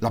La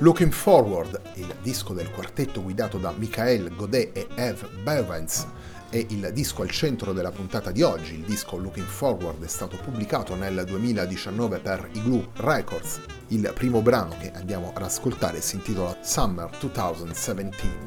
Looking Forward, il disco del quartetto guidato da Michael Godet e Eve Beuvens, è il disco al centro della puntata di oggi. Il disco Looking Forward è stato pubblicato nel 2019 per Igloo Records. Il primo brano che andiamo ad ascoltare si intitola Summer 2017.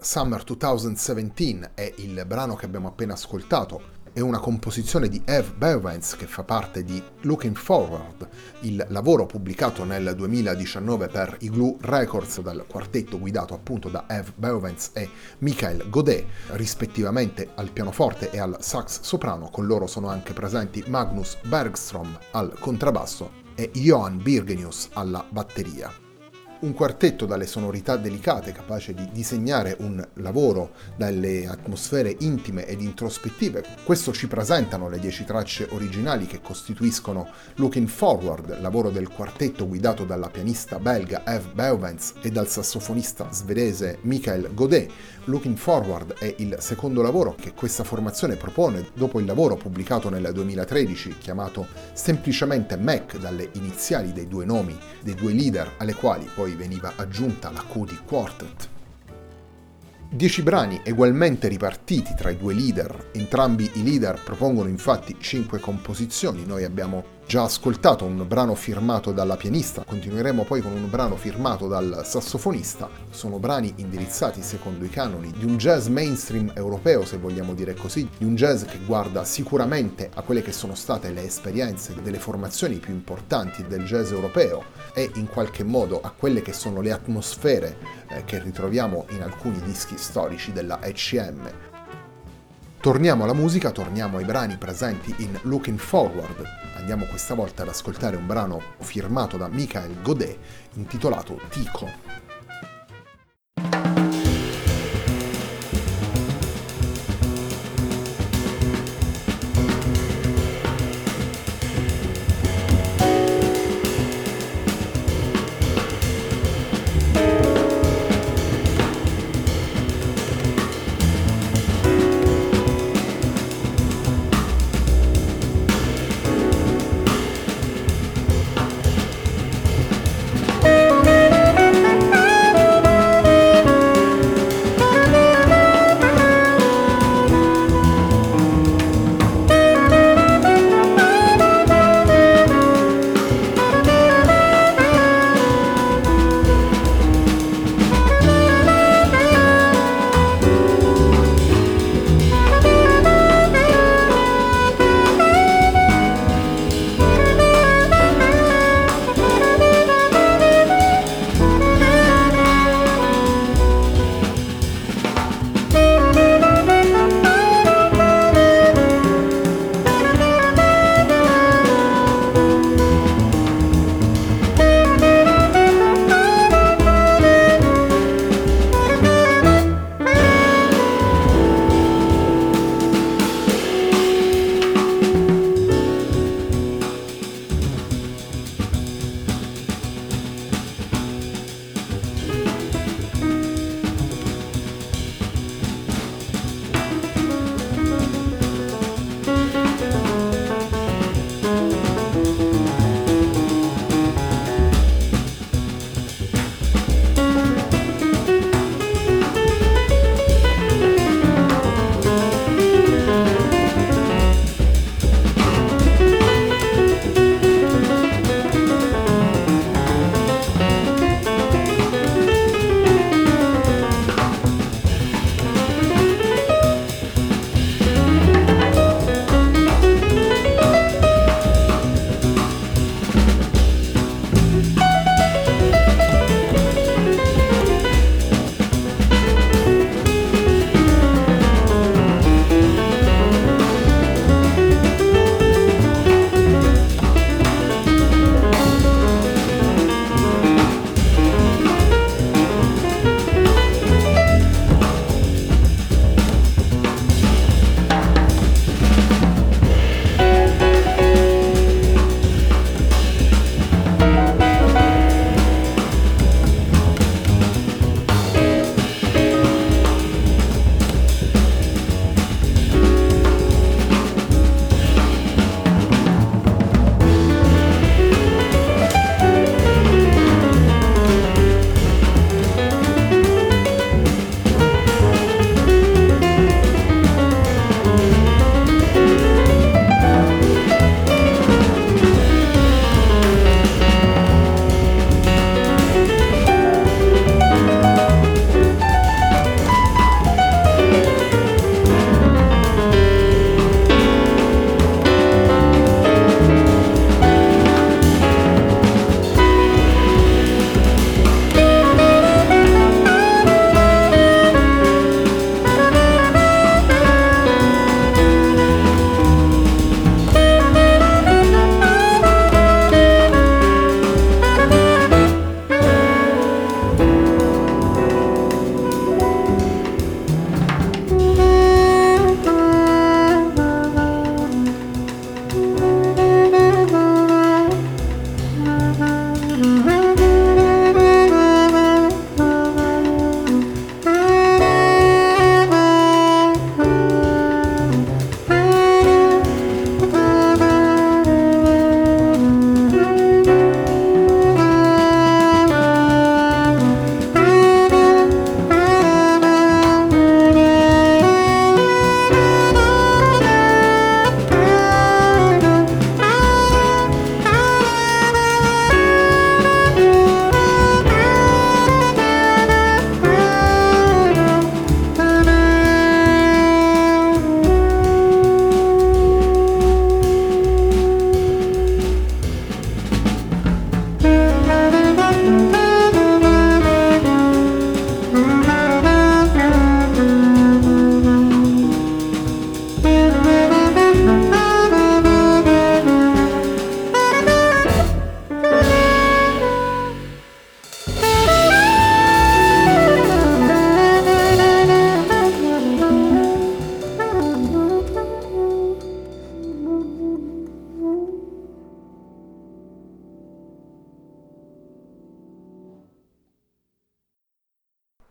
Summer 2017 è il brano che abbiamo appena ascoltato, è una composizione di Eve Beuvens che fa parte di Looking Forward, il lavoro pubblicato nel 2019 per Igloo Records dal quartetto guidato appunto da Eve Beuvens e Michael Godet, rispettivamente al pianoforte e al sax soprano. Con loro sono anche presenti Magnus Bergstrom al contrabbasso e Johan Birgenius alla batteria. Un quartetto dalle sonorità delicate, capace di disegnare un lavoro dalle atmosfere intime ed introspettive. Questo ci presentano le 10 tracce originali che costituiscono Looking Forward, lavoro del quartetto guidato dalla pianista belga Eve Beuvens e dal sassofonista svedese Michael Godet. Looking Forward è il secondo lavoro che questa formazione propone dopo il lavoro pubblicato nel 2013 chiamato semplicemente Mac, dalle iniziali dei due nomi dei due leader alle quali poi veniva aggiunta la Q di Quartet. 10 brani ugualmente ripartiti tra i due leader, entrambi i leader propongono infatti 5 composizioni. Noi abbiamo già ascoltato un brano firmato dalla pianista, continueremo poi con un brano firmato dal sassofonista. Sono brani indirizzati secondo i canoni di un jazz mainstream europeo, se vogliamo dire così, di un jazz che guarda sicuramente a quelle che sono state le esperienze delle formazioni più importanti del jazz europeo e in qualche modo a quelle che sono le atmosfere che ritroviamo in alcuni dischi storici della ECM. Torniamo alla musica, torniamo ai brani presenti in Looking Forward. Andiamo questa volta ad ascoltare un brano firmato da Michael Godet intitolato Tico.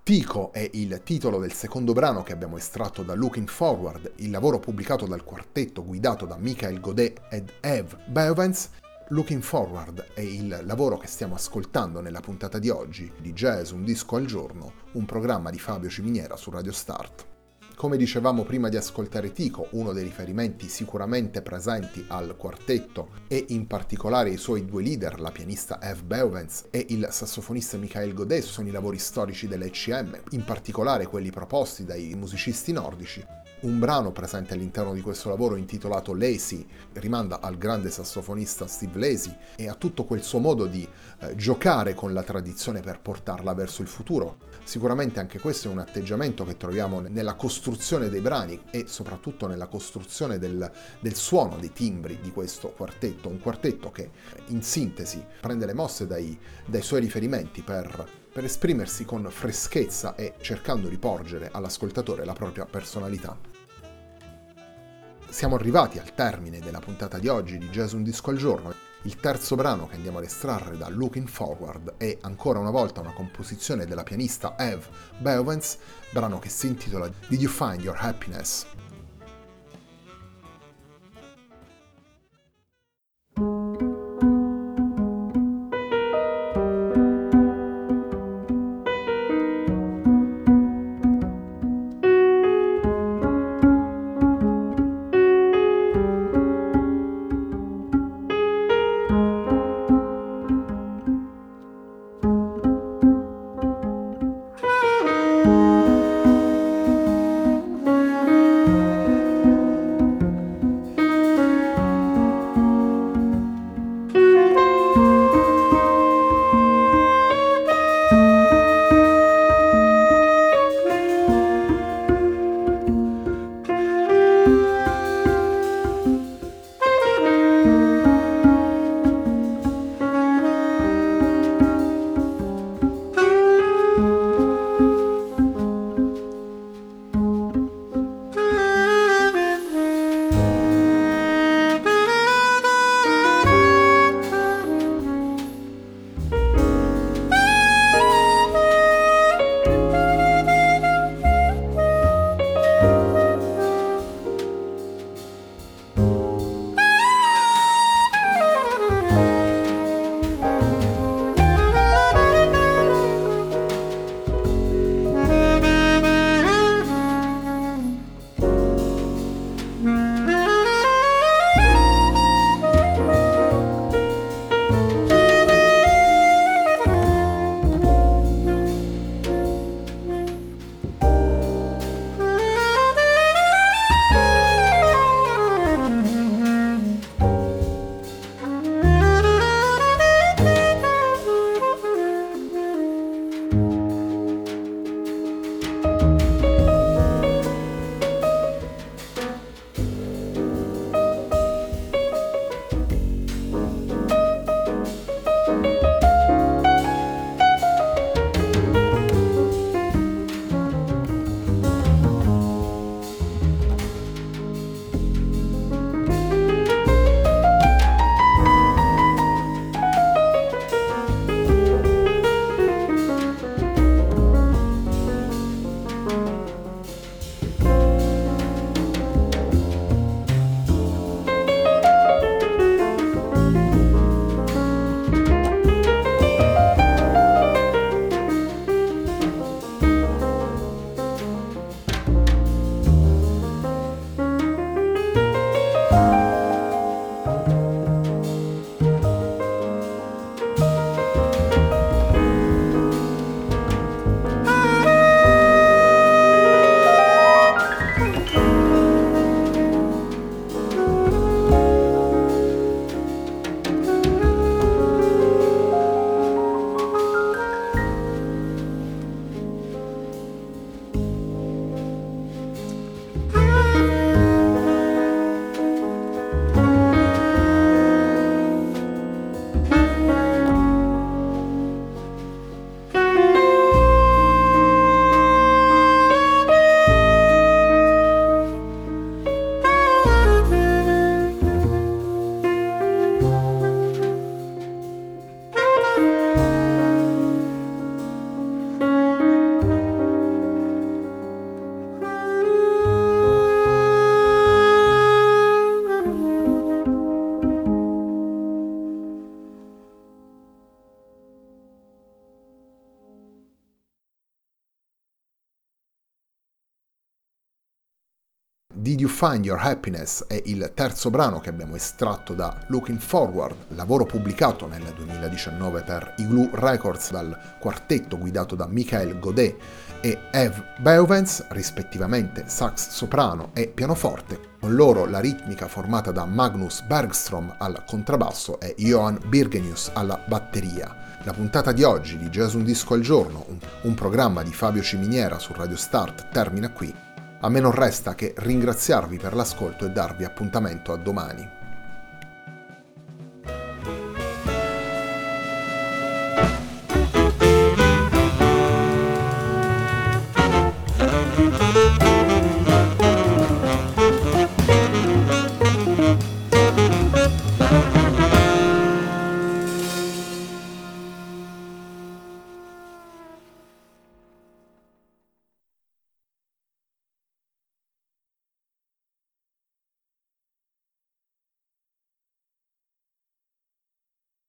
Tico è il titolo del secondo brano che abbiamo estratto da Looking Forward, il lavoro pubblicato dal quartetto guidato da Michael Godet ed Eve Beuvens. Looking Forward è il lavoro che stiamo ascoltando nella puntata di oggi di Jazz Un Disco al Giorno, un programma di Fabio Ciminiera su Radio Start. Come dicevamo prima di ascoltare Tico, uno dei riferimenti sicuramente presenti al quartetto e in particolare i suoi due leader, la pianista Eve Beuvens e il sassofonista Michael Godet, sono i lavori storici dell'ECM, in particolare quelli proposti dai musicisti nordici. Un brano presente all'interno di questo lavoro intitolato Lacy rimanda al grande sassofonista Steve Lacy e a tutto quel suo modo di giocare con la tradizione per portarla verso il futuro. Sicuramente anche questo è un atteggiamento che troviamo nella costruzione dei brani e soprattutto nella costruzione del suono, dei timbri di questo quartetto. Un quartetto che in sintesi prende le mosse dai suoi riferimenti per esprimersi con freschezza e cercando di porgere all'ascoltatore la propria personalità. Siamo arrivati al termine della puntata di oggi di Jazz Un Disco al Giorno. Il terzo brano che andiamo ad estrarre da Looking Forward è ancora una volta una composizione della pianista Eve Beuvens, brano che si intitola Did You Find Your Happiness? Did You Find Your Happiness è il terzo brano che abbiamo estratto da Looking Forward, lavoro pubblicato nel 2019 per Igloo Records dal quartetto guidato da Michael Godet e Eve Beuvens, rispettivamente sax soprano e pianoforte, con loro la ritmica formata da Magnus Bergstrom al contrabbasso e Johan Birgenius alla batteria. La puntata di oggi di Jazz Un Disco al Giorno, un programma di Fabio Ciminiera su Radio Start, termina qui. A me non resta che ringraziarvi per l'ascolto e darvi appuntamento a domani.